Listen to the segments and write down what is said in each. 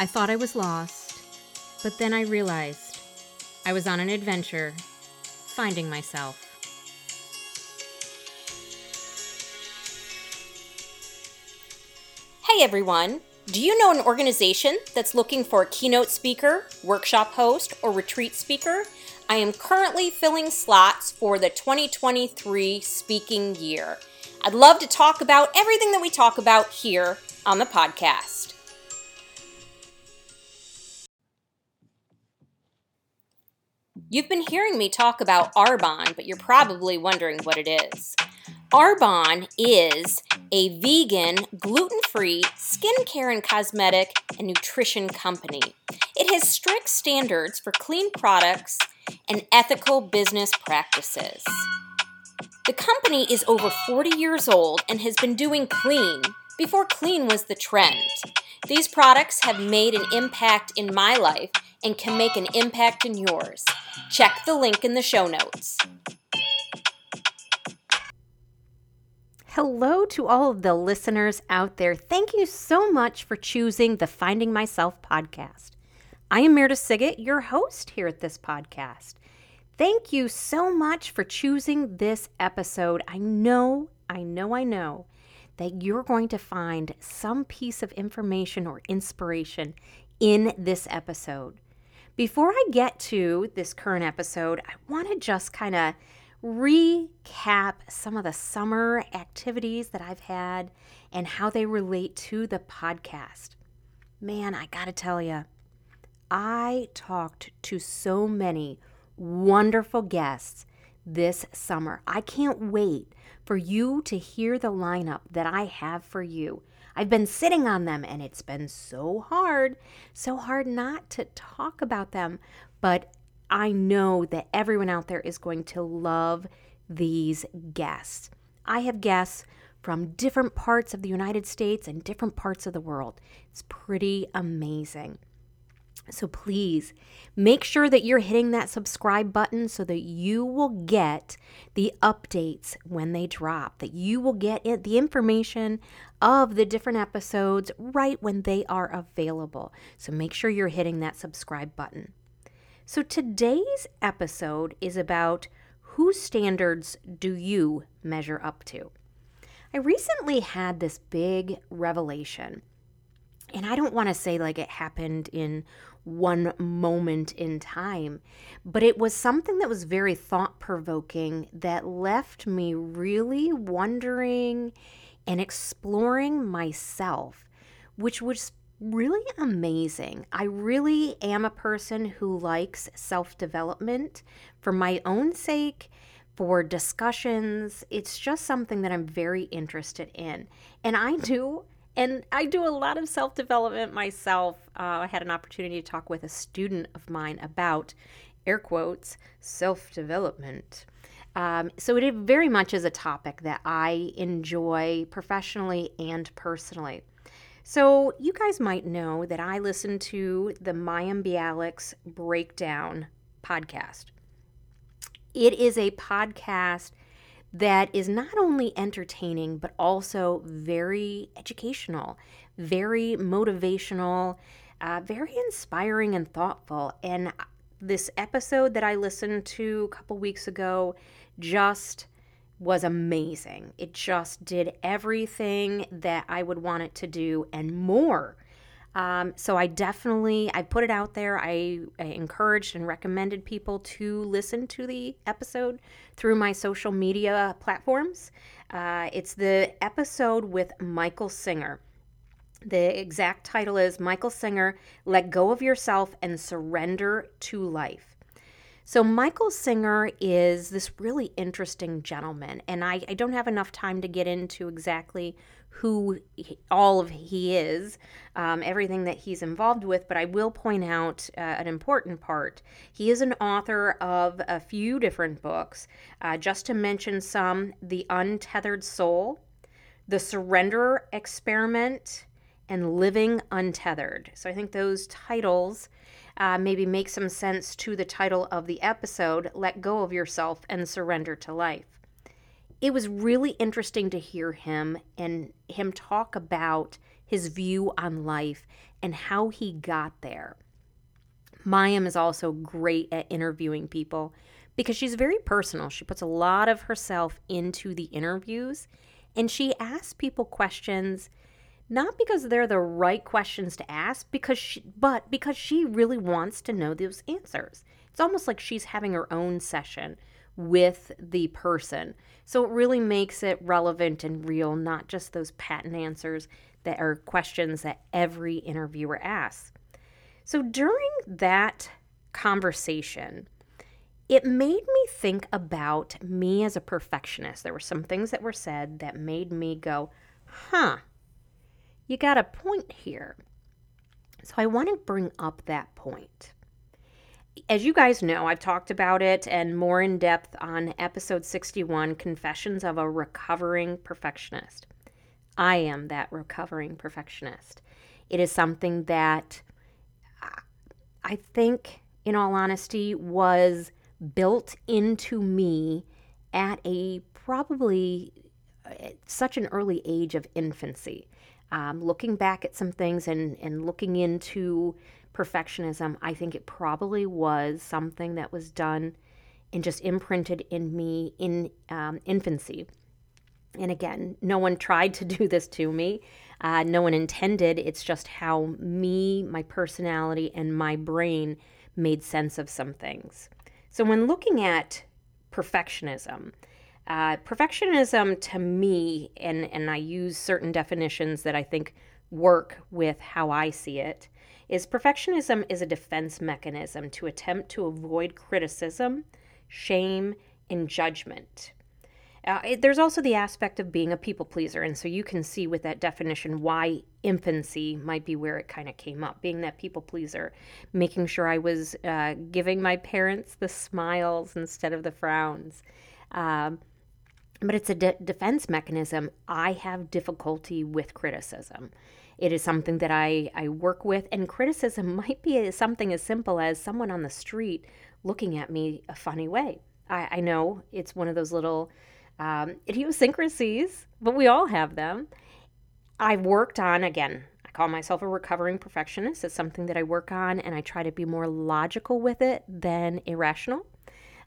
I thought I was lost, but then I realized I was on an adventure, finding myself. Hey everyone! Do you know an organization that's looking for a keynote speaker, workshop host, or retreat speaker? I am currently filling slots for the 2023 speaking year. I'd love to talk about everything that we talk about here on the podcast. You've been hearing me talk about Arbonne, but you're probably wondering what it is. Arbonne is a vegan, gluten-free, skincare and cosmetic and nutrition company. It has strict standards for clean products and ethical business practices. The company is over 40 years old and has been doing clean before clean was the trend. These products have made an impact in my life and can make an impact in yours. Check the link in the show notes. Hello to all of the listeners out there. Thank you so much for choosing the Finding Myself podcast. I am Meredith Siggett, your host here at this podcast. Thank you so much for choosing this episode. I know that you're going to find some piece of information or inspiration in this episode. Before I get to this current episode, I want to just kind of recap some of the summer activities that I've had and how they relate to the podcast. Man, I gotta tell you, I talked to so many wonderful guests this summer. I can't wait for you to hear the lineup that I have for you. I've been sitting on them and it's been so hard not to talk about them, but I know that everyone out there is going to love these guests. I have guests from different parts of the United States and different parts of the world. It's pretty amazing. So please make sure that you're hitting that subscribe button so that you will get the updates when they drop, that you will get the information of the different episodes right when they are available. So make sure you're hitting that subscribe button. So today's episode is about whose standards do you measure up to? I recently had this big revelation, and I don't want to say like it happened in one moment in time, but it was something that was very thought-provoking that left me really wondering and exploring myself, which was really amazing. I really am a person who likes self-development for my own sake, for discussions. It's just something that I'm very interested in. And I do a lot of self-development myself. I had an opportunity to talk with a student of mine about, air quotes, self-development. So it very much is a topic that I enjoy professionally and personally. So you guys might know that I listen to the Mayim Bialik's Breakdown podcast. It is a podcast that is not only entertaining, but also very educational, very motivational, very inspiring and thoughtful. And this episode that I listened to a couple weeks ago just was amazing. It just did everything that I would want it to do and more. So I put it out there. I encouraged and recommended people to listen to the episode through my social media platforms. It's the episode with Michael Singer. The exact title is Michael Singer, Let Go of Yourself and Surrender to Life. So Michael Singer is this really interesting gentleman, and I don't have enough time to get into exactly who he is, everything that he's involved with, but I will point out an important part. He is an author of a few different books, just to mention some, The Untethered Soul, The Surrender Experiment, and Living Untethered. So I think those titles maybe make some sense to the title of the episode, Let Go of Yourself and Surrender to Life. it was really interesting to hear him and him talk about his view on life and how he got there. Mayim is also great at interviewing people because she's very personal. She puts a lot of herself into the interviews, and she asks people questions not because they're the right questions to ask, but because she really wants to know those answers. It's almost like she's having her own session with the person. So it really makes it relevant and real, not just those patent answers that are questions that every interviewer asks. So during that conversation, it made me think about me as a perfectionist. There were some things that were said that made me go, you got a point here. So I want to bring up that point. As you guys know, I've talked about it and more in depth on episode 61, Confessions of a Recovering Perfectionist. I am that recovering perfectionist. It is something that I think, in all honesty, was built into me at a probably such an early age of infancy. Looking back at some things and looking into perfectionism, I think it probably was something that was done and just imprinted in me in infancy. And again, no one tried to do this to me. No one intended. It's just how me, my personality, and my brain made sense of some things. So when looking at perfectionism, perfectionism to me, and I use certain definitions that I think work with how I see it, is perfectionism is a defense mechanism to attempt to avoid criticism, shame, and judgment. There's also the aspect of being a people pleaser, and so you can see with that definition why infancy might be where it kind of came up, being that people pleaser, making sure I was giving my parents the smiles instead of the frowns. But it's a defense mechanism. I have difficulty with criticism. It is something that I work with, and criticism might be something as simple as someone on the street looking at me a funny way. I know it's one of those little idiosyncrasies, but we all have them. I've worked on, again, I call myself a recovering perfectionist. It's something that I work on, and I try to be more logical with it than irrational.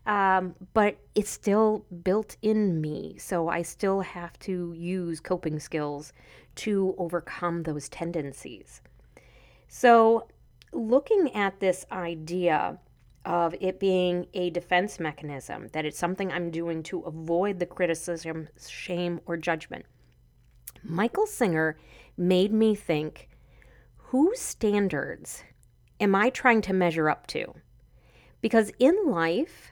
But it's still built in me, so I still have to use coping skills to overcome those tendencies. So looking at this idea of it being a defense mechanism, that it's something I'm doing to avoid the criticism, shame, or judgment, Michael Singer made me think, whose standards am I trying to measure up to? Because in life,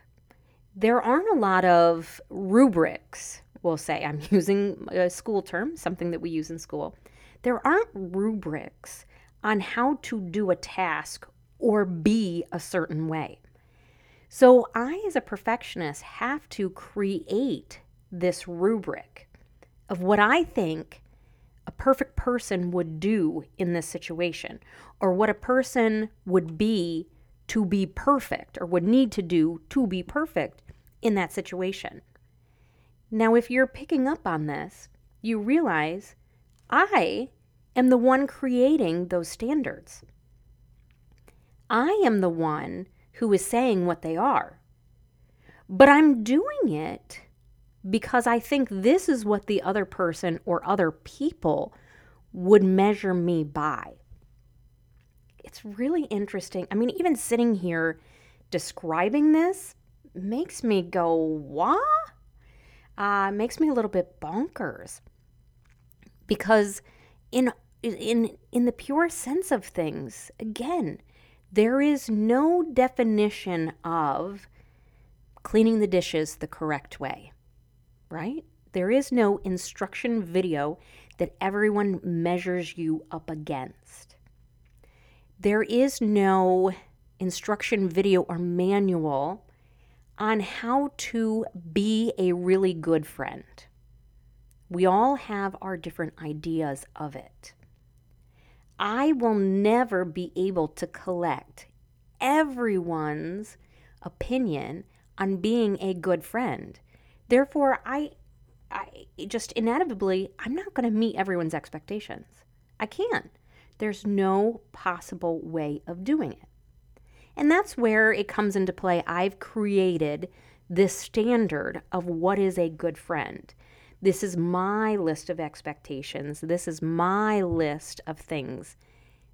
there aren't a lot of rubrics, we'll say. I'm using a school term, something that we use in school. There aren't rubrics on how to do a task or be a certain way. So I, as a perfectionist, have to create this rubric of what I think a perfect person would do in this situation, or what a person would be to be perfect, or would need to do to be perfect in that situation. Now, if you're picking up on this, you realize I am the one creating those standards. I am the one who is saying what they are. But I'm doing it because I think this is what the other person or other people would measure me by. It's really interesting. I mean, even sitting here describing this makes me go, what? Makes me a little bit bonkers. Because in the pure sense of things, again, there is no definition of cleaning the dishes the correct way, right? There is no instruction video that everyone measures you up against. There is no instruction video or manual on how to be a really good friend. We all have our different ideas of it. I will never be able to collect everyone's opinion on being a good friend. Therefore, I I just inevitably, I'm not going to meet everyone's expectations. I can't. There's no possible way of doing it. And that's where it comes into play. I've created this standard of what is a good friend. This is my list of expectations. This is my list of things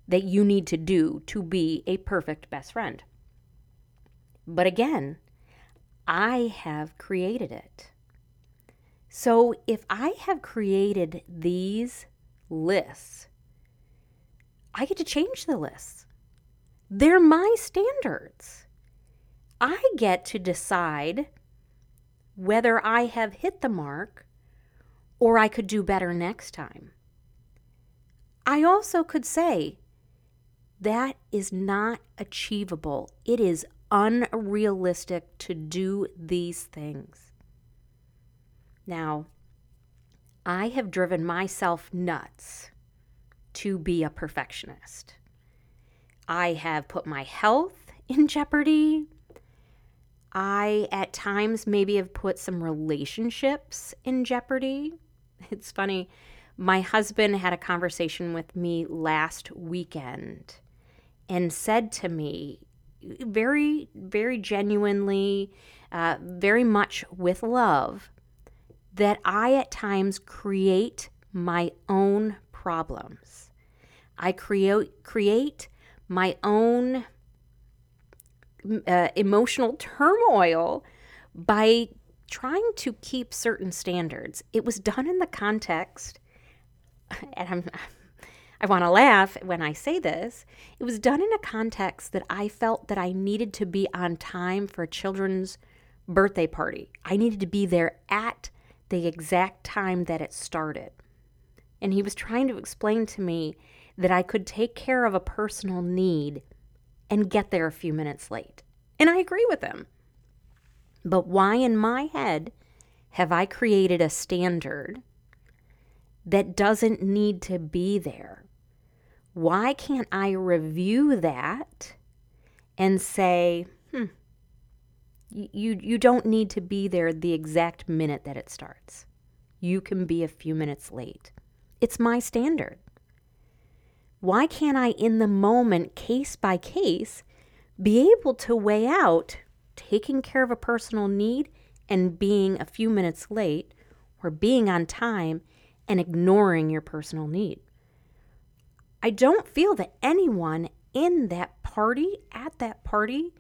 that you need to do to be a perfect best friend. But again, I have created it. So if I have created these lists, I get to change the lists. They're my standards. I get to decide whether I have hit the mark or I could do better next time. I also could say, that is not achievable. It is unrealistic to do these things. Now, I have driven myself nuts to be a perfectionist. I have put my health in jeopardy. I, at times, maybe have put some relationships in jeopardy. It's funny. My husband had a conversation with me last weekend and said to me, very, very genuinely, very much with love, that I at times create my own problems. I create my own emotional turmoil by trying to keep certain standards. It was done in the context, and I want to laugh when I say this, it was done in a context that I felt that I needed to be on time for a children's birthday party. I needed to be there at the exact time that it started. And he was trying to explain to me that I could take care of a personal need and get there a few minutes late. And I agree with him. But why in my head have I created a standard that doesn't need to be there? Why can't I review that and say, you don't need to be there the exact minute that it starts. You can be a few minutes late. It's my standard. Why can't I, in the moment, case by case, be able to weigh out taking care of a personal need and being a few minutes late, or being on time and ignoring your personal need? I don't feel that anyone in that party, at that party,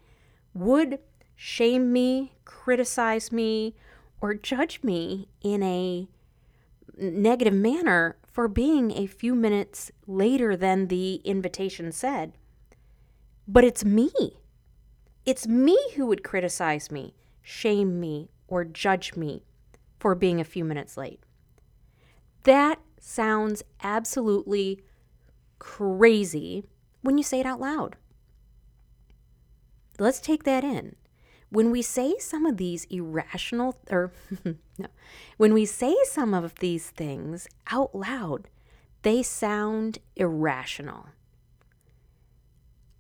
would shame me, criticize me, or judge me in a negative manner for being a few minutes later than the invitation said. But it's me. It's me who would criticize me, shame me, or judge me for being a few minutes late. That sounds absolutely crazy when you say it out loud. Let's take that in. When we say some of these when we say some of these things out loud, they sound irrational.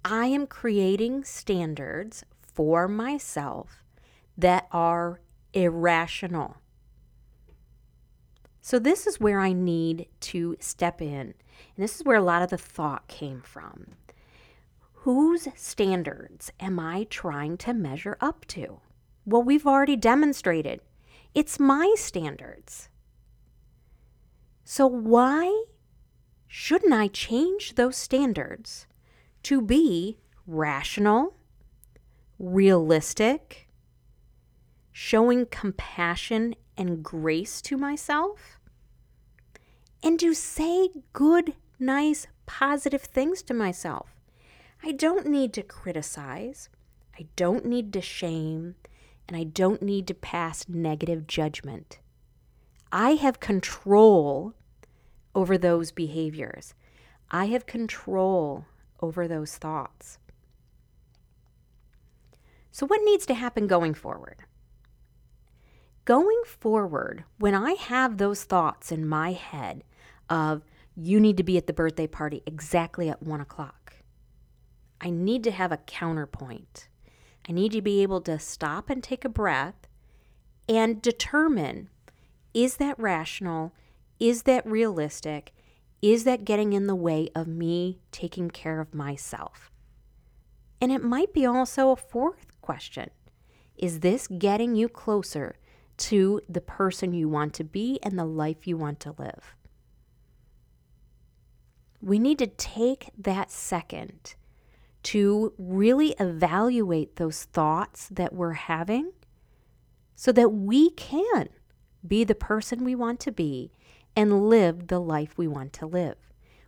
I am creating standards for myself that are irrational. So this is where I need to step in. And this is where a lot of the thought came from. Whose standards am I trying to measure up to? Well, we've already demonstrated it's my standards. So why shouldn't I change those standards to be rational, realistic, showing compassion and grace to myself, and to say good, nice, positive things to myself? I don't need to criticize, I don't need to shame, and I don't need to pass negative judgment. I have control over those behaviors. I have control over those thoughts. So what needs to happen going forward? Going forward, when I have those thoughts in my head of, you need to be at the birthday party exactly at 1 o'clock, I need to have a counterpoint. I need to be able to stop and take a breath and determine, Is that rational? Is that realistic? Is that getting in the way of me taking care of myself? And it might be also a fourth question. Is this getting you closer to the person you want to be and the life you want to live? We need to take that second to really evaluate those thoughts that we're having so that we can be the person we want to be and live the life we want to live.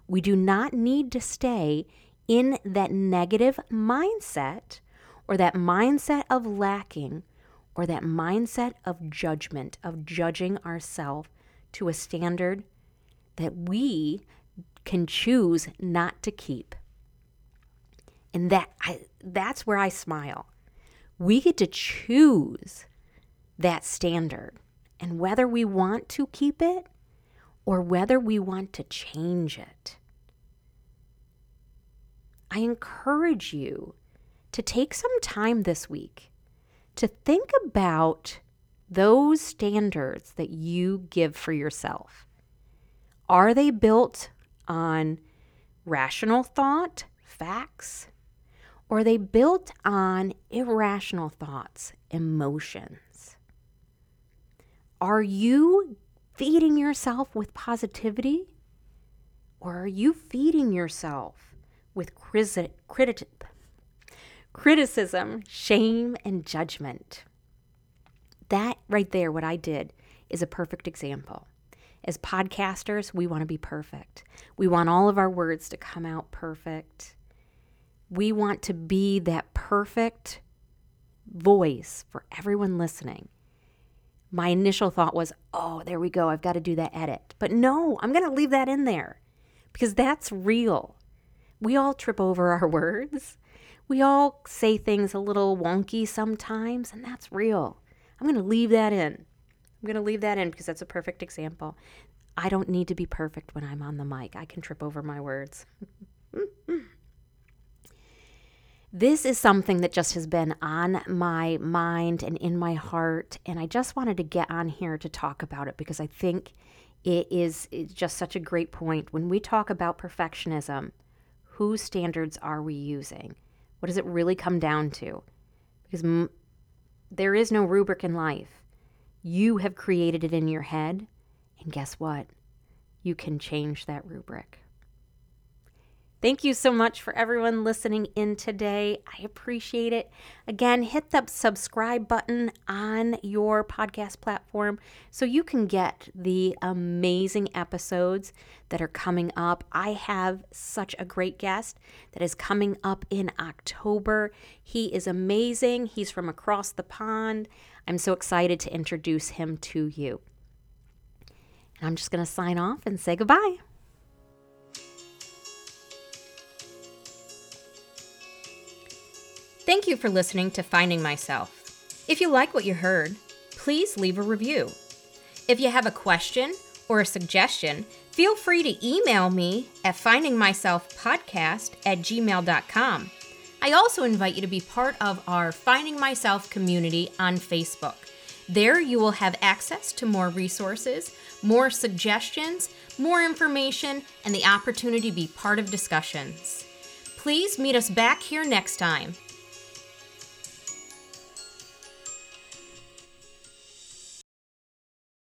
We do not need to stay in that negative mindset or that mindset of lacking or that mindset of judgment, of judging ourselves to a standard that we can choose not to keep. And that's where I smile. We get to choose that standard and whether we want to keep it or whether we want to change it. I encourage you to take some time this week to think about those standards that you give for yourself. Are they built on rational thought, facts, or are they built on irrational thoughts, emotions? Are you feeding yourself with positivity, or are you feeding yourself with criticism, shame, and judgment? That right there, what I did, is a perfect example. As podcasters, we want to be perfect. We want all of our words to come out perfect. We want to be that perfect voice for everyone listening. My initial thought was, oh, there we go. I've got to do that edit. But no, I'm going to leave that in there because that's real. We all trip over our words. We all say things a little wonky sometimes, and that's real. I'm going to leave that in. I'm going to leave that in because that's a perfect example. I don't need to be perfect when I'm on the mic. I can trip over my words. This is something that just has been on my mind and in my heart, and I just wanted to get on here to talk about it because I think it's just such a great point. When we talk about perfectionism, whose standards are we using? What does it really come down to? Because there is no rubric in life. You have created it in your head, and guess what? You can change that rubric. Thank you so much for everyone listening in today. I appreciate it. Again, hit the subscribe button on your podcast platform so you can get the amazing episodes that are coming up. I have such a great guest that is coming up in October. He is amazing. He's from across the pond. I'm so excited to introduce him to you. And I'm just going to sign off and say goodbye. Thank you for listening to Finding Myself. If you like what you heard, please leave a review. If you have a question or a suggestion, feel free to email me at findingmyselfpodcast@gmail.com. I also invite you to be part of our Finding Myself community on Facebook. There you will have access to more resources, more suggestions, more information, and the opportunity to be part of discussions. Please meet us back here next time.